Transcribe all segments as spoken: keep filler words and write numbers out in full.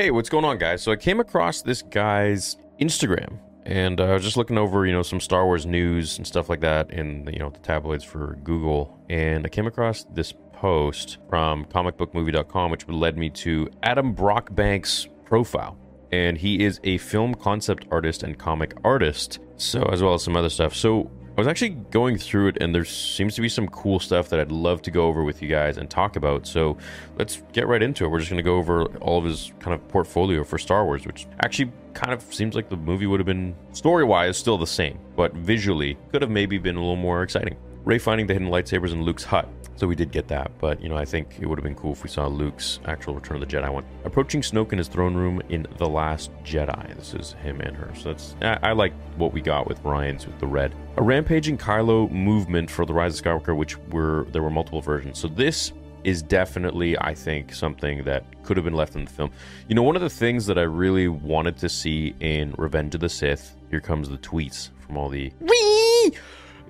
Hey, what's going on, guys? So I came across this guy's Instagram, and uh, I was just looking over, you know, some Star Wars news and stuff like that in, you know, the tabloids for Google, and I came across this post from comic book movie dot com, which led me to Adam Brockbank's profile, and he is a film concept artist and comic artist, so as well as some other stuff. So I was actually going through it, and there seems to be some cool stuff that I'd love to go over with you guys and talk about. So let's get right into it. We're just going to go over all of his kind of portfolio for Star Wars, which actually kind of seems like the movie would have been, story-wise, still the same, but visually could have maybe been a little more exciting. Rey finding the hidden lightsabers in Luke's hut. So we did get that, but, you know, I think it would have been cool if we saw Luke's actual Return of the Jedi one. Approaching Snoke in his throne room in The Last Jedi. This is him and her. So that's, I, I like what we got with Ryan's with the red. A rampaging Kylo movement for The Rise of Skywalker, which were, there were multiple versions. So this is definitely, I think, something that could have been left in the film. You know, one of the things that I really wanted to see in Revenge of the Sith, here comes the tweets from all the... Whee!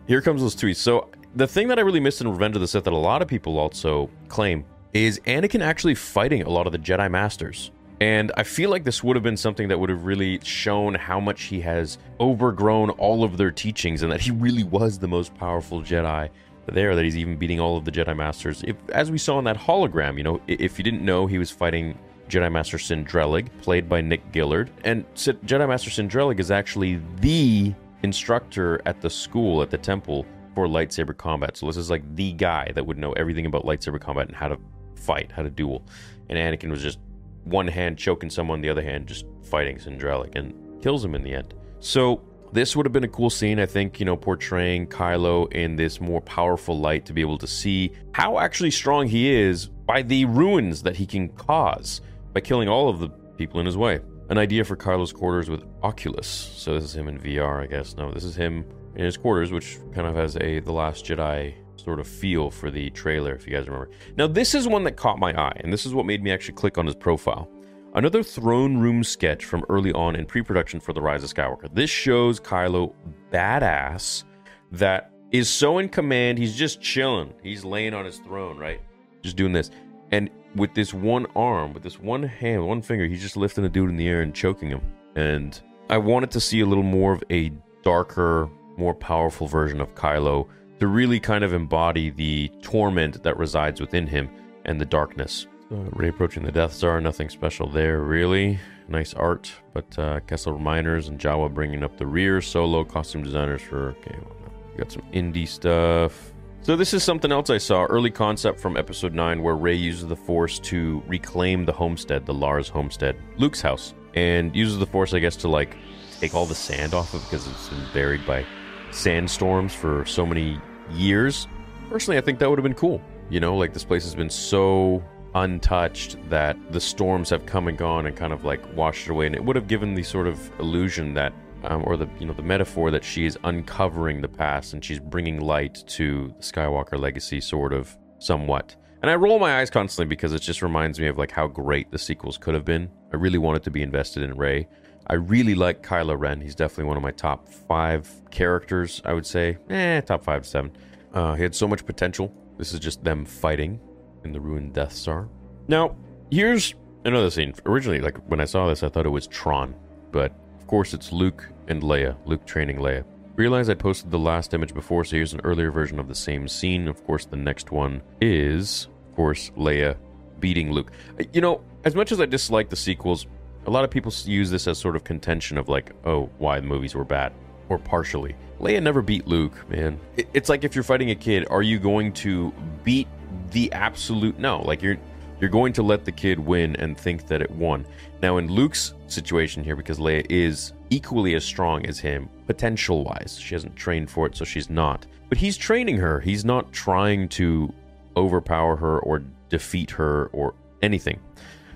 Here comes those tweets. So the thing that I really missed in Revenge of the Sith that a lot of people also claim is Anakin actually fighting a lot of the Jedi Masters. And I feel like this would have been something that would have really shown how much he has overgrown all of their teachings and that he really was the most powerful Jedi there, that he's even beating all of the Jedi Masters. If, as we saw in that hologram, you know, if you didn't know, he was fighting Jedi Master Cin Drallig, played by Nick Gillard. And Jedi Master Cin Drallig is actually the instructor at the school, at the temple, for lightsaber combat. So this is like the guy that would know everything about lightsaber combat and how to fight, how to duel. And Anakin was just one hand choking someone, the other hand just fighting Cin Drallig, and kills him in the end. So this would have been a cool scene, I think, you know, portraying Kylo in this more powerful light to be able to see how actually strong he is by the ruins that he can cause by killing all of the people in his way. An idea for Kylo's quarters with Oculus. So this is him in V R, I guess. No, this is him in his quarters, which kind of has a The Last Jedi sort of feel for the trailer, if you guys remember. Now, this is one that caught my eye, and this is what made me actually click on his profile. Another throne room sketch from early on in pre-production for The Rise of Skywalker. This shows Kylo badass that is so in command, he's just chilling. He's laying on his throne, right? Just doing this. And with this one arm, with this one hand, one finger, he's just lifting a dude in the air and choking him. And I wanted to see a little more of a darker, more powerful version of Kylo to really kind of embody the torment that resides within him and the darkness. Uh, Rey approaching the Death Star, nothing special there, really. Nice art, but uh, Kessel Miners and Jawa bringing up the rear. Solo costume designers for... Okay, well, we got some indie stuff. So this is something else I saw, early concept from Episode nine, where Rey uses the Force to reclaim the homestead, the Lars homestead, Luke's house, and uses the Force, I guess, to, like, take all the sand off of it because it's been buried by sandstorms for so many years. Personally, I think that would have been cool. You know, like, this place has been so untouched that the storms have come and gone and kind of, like, washed it away, and it would have given the sort of illusion that Um, or the, you know, the metaphor that she is uncovering the past and she's bringing light to the Skywalker legacy, sort of, somewhat. And I roll my eyes constantly because it just reminds me of, like, how great the sequels could have been. I really wanted to be invested in Rey. I really like Kylo Ren. He's definitely one of my top five characters, I would say. Eh, top five to seven. Uh, he had so much potential. This is just them fighting in the ruined Death Star. Now, here's another scene. Originally, like, when I saw this, I thought it was Tron, but... Of course, it's Luke and Leia. Luke training Leia. Realize I posted the last image before, so here's an earlier version of the same scene. Of course, the next one is, of course, Leia beating Luke. You know, as much as I dislike the sequels, a lot of people use this as sort of contention of, like, oh, why the movies were bad, or partially. Leia never beat Luke, man. It's like if you're fighting a kid, are you going to beat the absolute? No, like you're. You're going to let the kid win and think that it won. Now, in Luke's situation here, because Leia is equally as strong as him, potential-wise, she hasn't trained for it, so she's not. But he's training her. He's not trying to overpower her or defeat her or anything.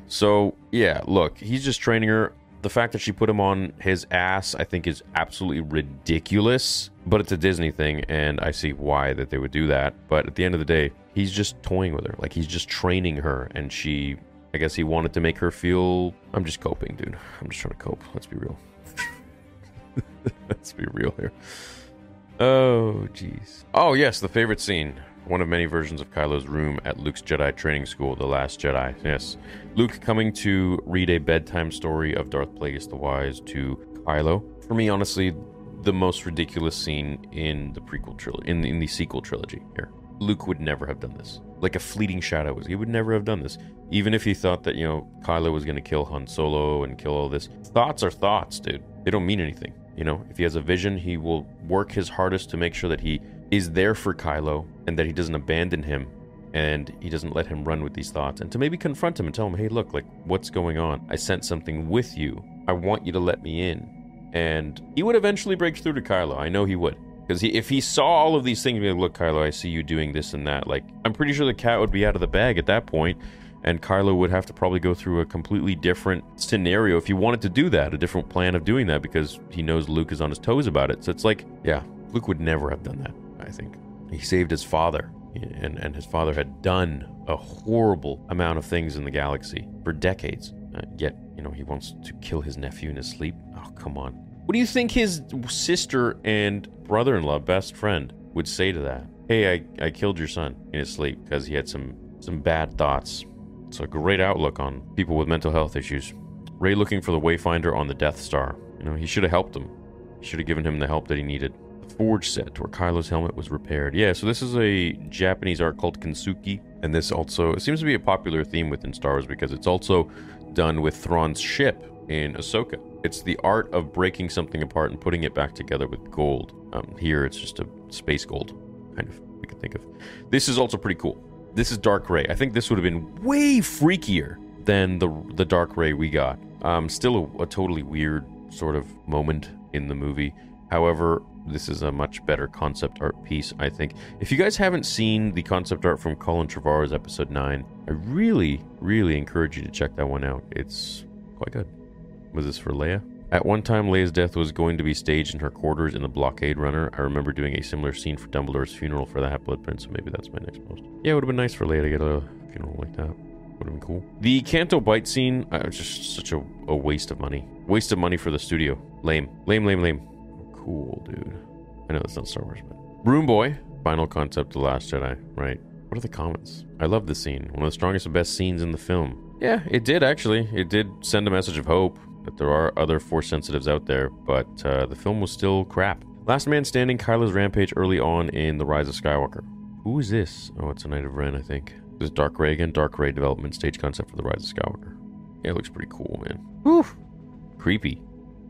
So, yeah, look, he's just training her. The fact that she put him on his ass, I think, is absolutely ridiculous. But it's a Disney thing, and I see why that they would do that. But at the end of the day, he's just toying with her. Like, he's just training her, and she... I guess he wanted to make her feel... I'm just coping, dude. I'm just trying to cope. Let's be real. Let's be real here. Oh, jeez. Oh, yes, the favorite scene. one of many versions of Kylo's room at Luke's Jedi training school, The Last Jedi. Yes. Luke coming to read a bedtime story of Darth Plagueis the Wise to Kylo. For me, honestly, the most ridiculous scene in the prequel trilogy, in, in the sequel trilogy here. Luke would never have done this. Like a fleeting shadow. He would never have done this. Even if he thought that, you know, Kylo was going to kill Han Solo and kill all this. Thoughts are thoughts, dude. They don't mean anything. You know, if he has a vision, he will work his hardest to make sure that he is there for Kylo and that he doesn't abandon him and he doesn't let him run with these thoughts, and to maybe confront him and tell him, hey, look, like, what's going on? I sense something with you. I want you to let me in. And he would eventually break through to Kylo. I know he would. Because he, if he saw all of these things, he'd be like, look, Kylo, I see you doing this and that. Like, I'm pretty sure the cat would be out of the bag at that point, and Kylo would have to probably go through a completely different scenario if he wanted to do that, a different plan of doing that, because he knows Luke is on his toes about it. So it's like, yeah, Luke would never have done that, I think. He saved his father, and, and his father had done a horrible amount of things in the galaxy for decades. Uh, yet, you know, he wants to kill his nephew in his sleep. Oh, come on. What do you think his sister and brother-in-law, best friend, would say to that? Hey, I, I killed your son in his sleep because he had some, some bad thoughts. It's a great outlook on people with mental health issues. Rey looking for the Wayfinder on the Death Star. You know, he should have helped him. He should have given him the help that he needed. The forge set where Kylo's helmet was repaired. Yeah, so this is a Japanese art called kintsugi. And this also, it seems to be a popular theme within Star Wars because it's also done with Thrawn's ship in Ahsoka. It's the art of breaking something apart and putting it back together with gold. Um, here, it's just a space gold, kind of, we can think of. This is also pretty cool. This is Dark Rey. I think this would have been way freakier than the the Dark Rey we got. Um, still a, a totally weird sort of moment in the movie. However, this is a much better concept art piece, I think. If you guys haven't seen the concept art from Colin Trevorrow's Episode nine, I really, really encourage you to check that one out. It's quite good. Was this for Leia? At one time, Leia's death was going to be staged in her quarters in the Blockade Runner. I remember doing a similar scene for Dumbledore's funeral for the Half-Blood Prince, so maybe that's my next post. Yeah, it would have been nice for Leia to get a funeral like that. Would have been cool. The Canto Bite scene, uh, just such a, a waste of money. Waste of money for the studio. Lame. Lame, lame, lame. Cool, dude. I know that's not Star Wars, but... Broom Boy. Final concept, The Last Jedi. Right. What are the comments? I love this scene. One of the strongest and best scenes in the film. Yeah, it did, actually. It did send a message of hope. That there are other Force sensitives out there, but uh, the film was still crap. Last Man Standing, Kylo's rampage early on in The Rise of Skywalker. Who is this? Oh, it's a Knight of Ren, I think. This is Dark Rey again. Dark Rey development stage concept for The Rise of Skywalker. Yeah, it looks pretty cool, man. Oof. Creepy.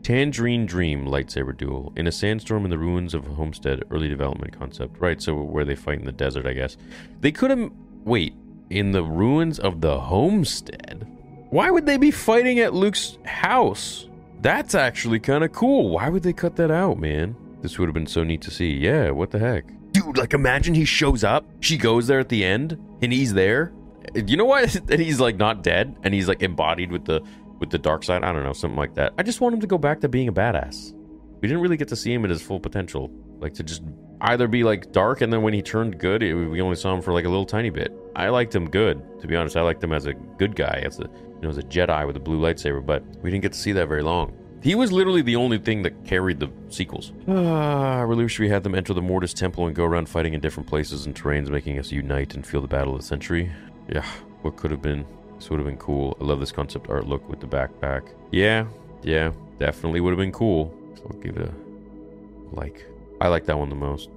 Tangerine Dream lightsaber duel. In a sandstorm in the ruins of Homestead, early development concept. Right, so where they fight in the desert, I guess. They could have... Wait. In the ruins of the Homestead? Why would they be fighting at Luke's house? That's actually kind of cool. Why would they cut that out, man? This would have been so neat to see. Yeah, what the heck? Dude, like imagine he shows up, she goes there at the end, and he's there. You know what? And he's like not dead, and he's like embodied with the with the dark side. I don't know, something like that. I just want him to go back to being a badass. We didn't really get to see him at his full potential. Like to just either be like dark, and then when he turned good, it, we only saw him for like a little tiny bit. I liked him good, to be honest. I liked him as a good guy, as a... It was a Jedi with a blue lightsaber, but we didn't get to see that very long. He was literally the only thing that carried the sequels. Ah, I really wish we had them enter the Mortis Temple and go around fighting in different places and terrains, making us unite and feel the battle of the century. Yeah, what could have been? This would have been cool. I love this concept art look with the backpack. Yeah, yeah, definitely would have been cool. So I'll give it a like. I like that one the most.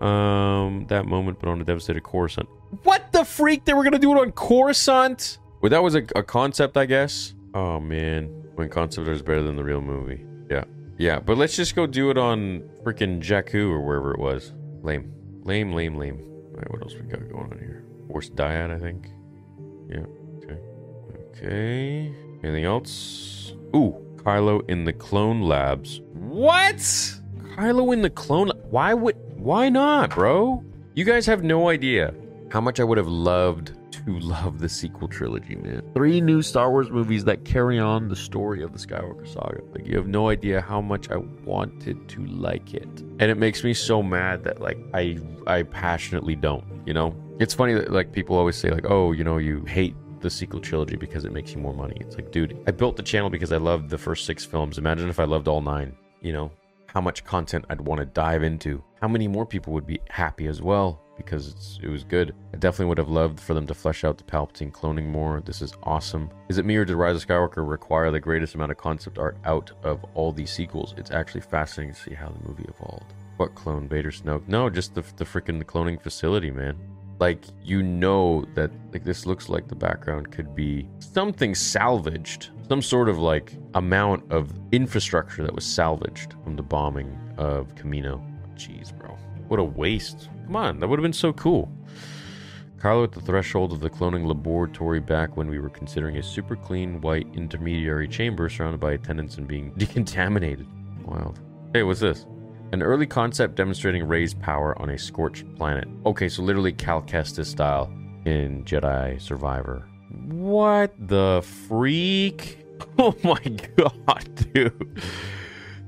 Um, that moment, but on a devastated Coruscant. What the freak? They were going to do it on Coruscant? Well, that was a, a concept, I guess. Oh, man. When concept art is better than the real movie. Yeah. Yeah, but let's just go do it on freaking Jakku or wherever it was. Lame. Lame, lame, lame. All right, what else we got going on here? Force Dyad, I think. Yeah. Okay. Okay. Anything else? Ooh. Kylo in the Clone Labs. What? Kylo in the Clone... Why would... Why not, bro? You guys have no idea how much I would have loved... Who love the sequel trilogy, man. Three new Star Wars movies that carry on the story of the Skywalker saga. Like, you have no idea how much I wanted to like it. And it makes me so mad that, like, I I passionately don't, you know? It's funny that, like, people always say, like, oh, you know, you hate the sequel trilogy because it makes you more money. It's like, dude, I built the channel because I loved the first six films. Imagine if I loved all nine, you know? how much content I'd want to dive into, how many more people would be happy as well, because it's, it was good. I definitely would have loved for them to flesh out the Palpatine cloning more. This is awesome. Is it me or did Rise of Skywalker require the greatest amount of concept art out of all these sequels? It's actually fascinating to see how the movie evolved. What clone? Vader, Snoke? No, just the, the freaking cloning facility, man. Like, you know that, like, this looks like the background could be something salvaged. Some sort of, like, amount of infrastructure that was salvaged from the bombing of Camino. Jeez, bro. What a waste. Come on, that would have been so cool. Carlo at the threshold of the cloning laboratory back when we were considering a super clean white intermediary chamber surrounded by attendants and being decontaminated. Wild. Hey, what's this? An early concept demonstrating Rey's power on a scorched planet. Okay, so literally Cal Kestis style in Jedi Survivor. What the freak? Oh my god, dude.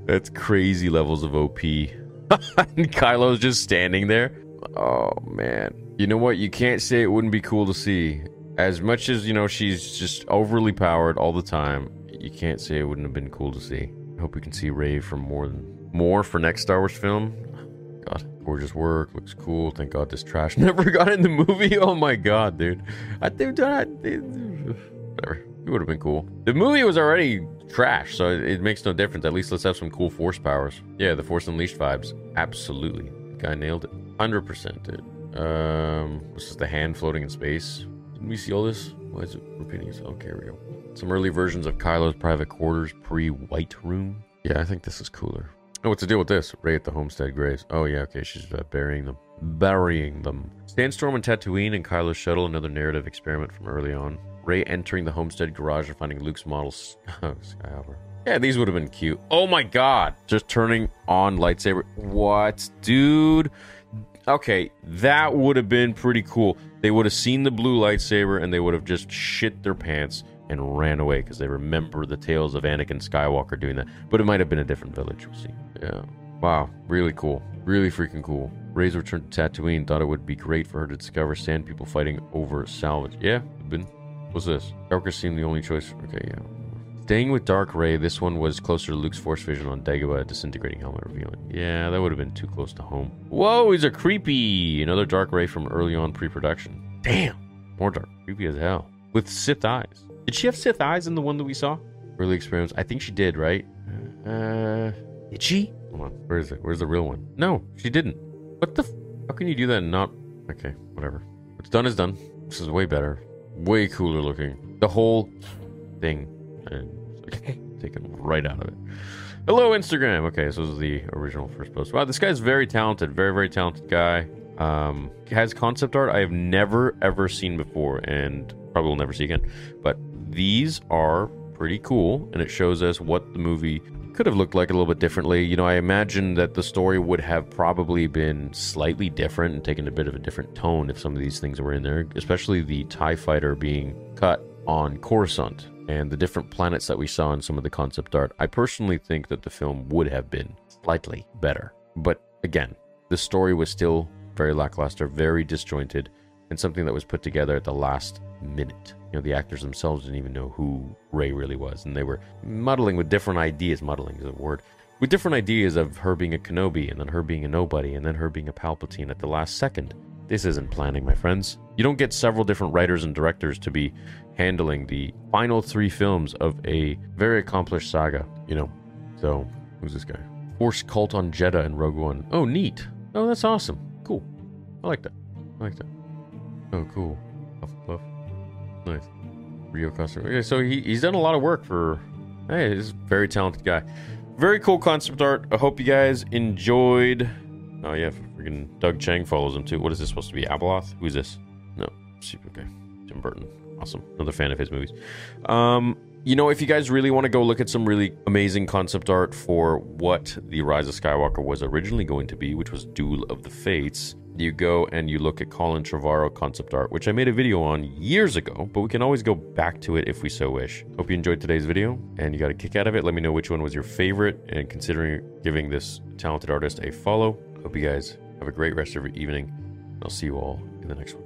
That's crazy levels of O P. And Kylo's just standing there. Oh man. You know what? You can't say it wouldn't be cool to see. As much as, you know, she's just overly powered all the time, you can't say it wouldn't have been cool to see. I hope we can see Rey from more than... more for next Star Wars film. God, gorgeous work, looks cool. Thank God this trash never got in the movie. Oh my god, dude. I think that whatever. It would have been cool. The movie was already trash, so it makes no difference. At least let's have some cool Force powers. Yeah, the Force Unleashed vibes. Absolutely. Guy nailed it. one hundred percent did. Um, this is the hand floating in space. Didn't we see all this? Why is it repeating itself? Okay, here we go. Some early versions of Kylo's private quarters pre-White Room. Yeah, I think this is cooler. Oh, what's the deal with this? Rey at the Homestead Graves. Oh, yeah, okay, she's uh, burying them. Burying them. Sandstorm on Tatooine and Kylo's shuttle, another narrative experiment from early on. Rey entering the Homestead garage and finding Luke's model Skyhopper. Yeah, these would have been cute. Oh, my God. Just turning on lightsaber. What? Dude. Okay, that would have been pretty cool. They would have seen the blue lightsaber, and they would have just shit their pants and ran away because they remember the tales of Anakin Skywalker doing that. But it might have been a different village, we'll see. Yeah. Wow. Really cool. Really freaking cool. Rey's return to Tatooine. Thought it would be great for her to discover sand people fighting over salvage. Yeah. Been. What's this? Darker seemed the only choice. Okay, yeah. Staying with Dark Rey, this one was closer to Luke's Force vision on Dagobah, a disintegrating helmet revealing. Yeah, that would have been too close to home. Whoa, he's a creepy! Another Dark Rey from early on pre-production. Damn! More dark. Creepy as hell. With Sith eyes. Did she have Sith eyes in the one that we saw? Early experiments. I think she did, right? Uh, did she? Hold on. Where is it? Where's the real one? No, she didn't. What the? F How can you do that and not? Okay, whatever. What's done is done. This is way better. Way cooler looking. The whole thing. And it's like taken right out of it. Hello, Instagram. Okay, so this is the original first post. Wow, this guy's very talented. Very, very talented guy. Um, has concept art I have never, ever seen before. And probably will never see again. But... these are pretty cool, and it shows us what the movie could have looked like a little bit differently. You know, I imagine that the story would have probably been slightly different and taken a bit of a different tone if some of these things were in there, especially the TIE fighter being cut on Coruscant and the different planets that we saw in some of the concept art. I personally think that the film would have been slightly better. But again, the story was still very lackluster, very disjointed, and something that was put together at the last minute. You know, the actors themselves didn't even know who Rey really was, and they were muddling with different ideas. Muddling is a word. With different ideas of her being a Kenobi, and then her being a nobody, and then her being a Palpatine at the last second. This isn't planning, my friends. You don't get several different writers and directors to be handling the final three films of a very accomplished saga, you know. So, who's this guy? Force Cult on Jeddah and Rogue One. Oh, neat. Oh, that's awesome. Cool. I like that. I like that. Oh, cool. Puff, puff. Nice. Rio Costa. Okay, so he, he's done a lot of work for... Hey, he's a very talented guy. Very cool concept art. I hope you guys enjoyed... Oh, yeah, freaking Doug Chang follows him, too. What is this supposed to be? Abeloth? Who's this? No. Okay. Tim Burton. Awesome. Another fan of his movies. Um... You know, if you guys really want to go look at some really amazing concept art for what the Rise of Skywalker was originally going to be, which was Duel of the Fates, you go and you look at Colin Trevorrow concept art, which I made a video on years ago, but we can always go back to it if we so wish. Hope you enjoyed today's video and you got a kick out of it. Let me know which one was your favorite and considering giving this talented artist a follow. Hope you guys have a great rest of your evening. I'll see you all in the next one.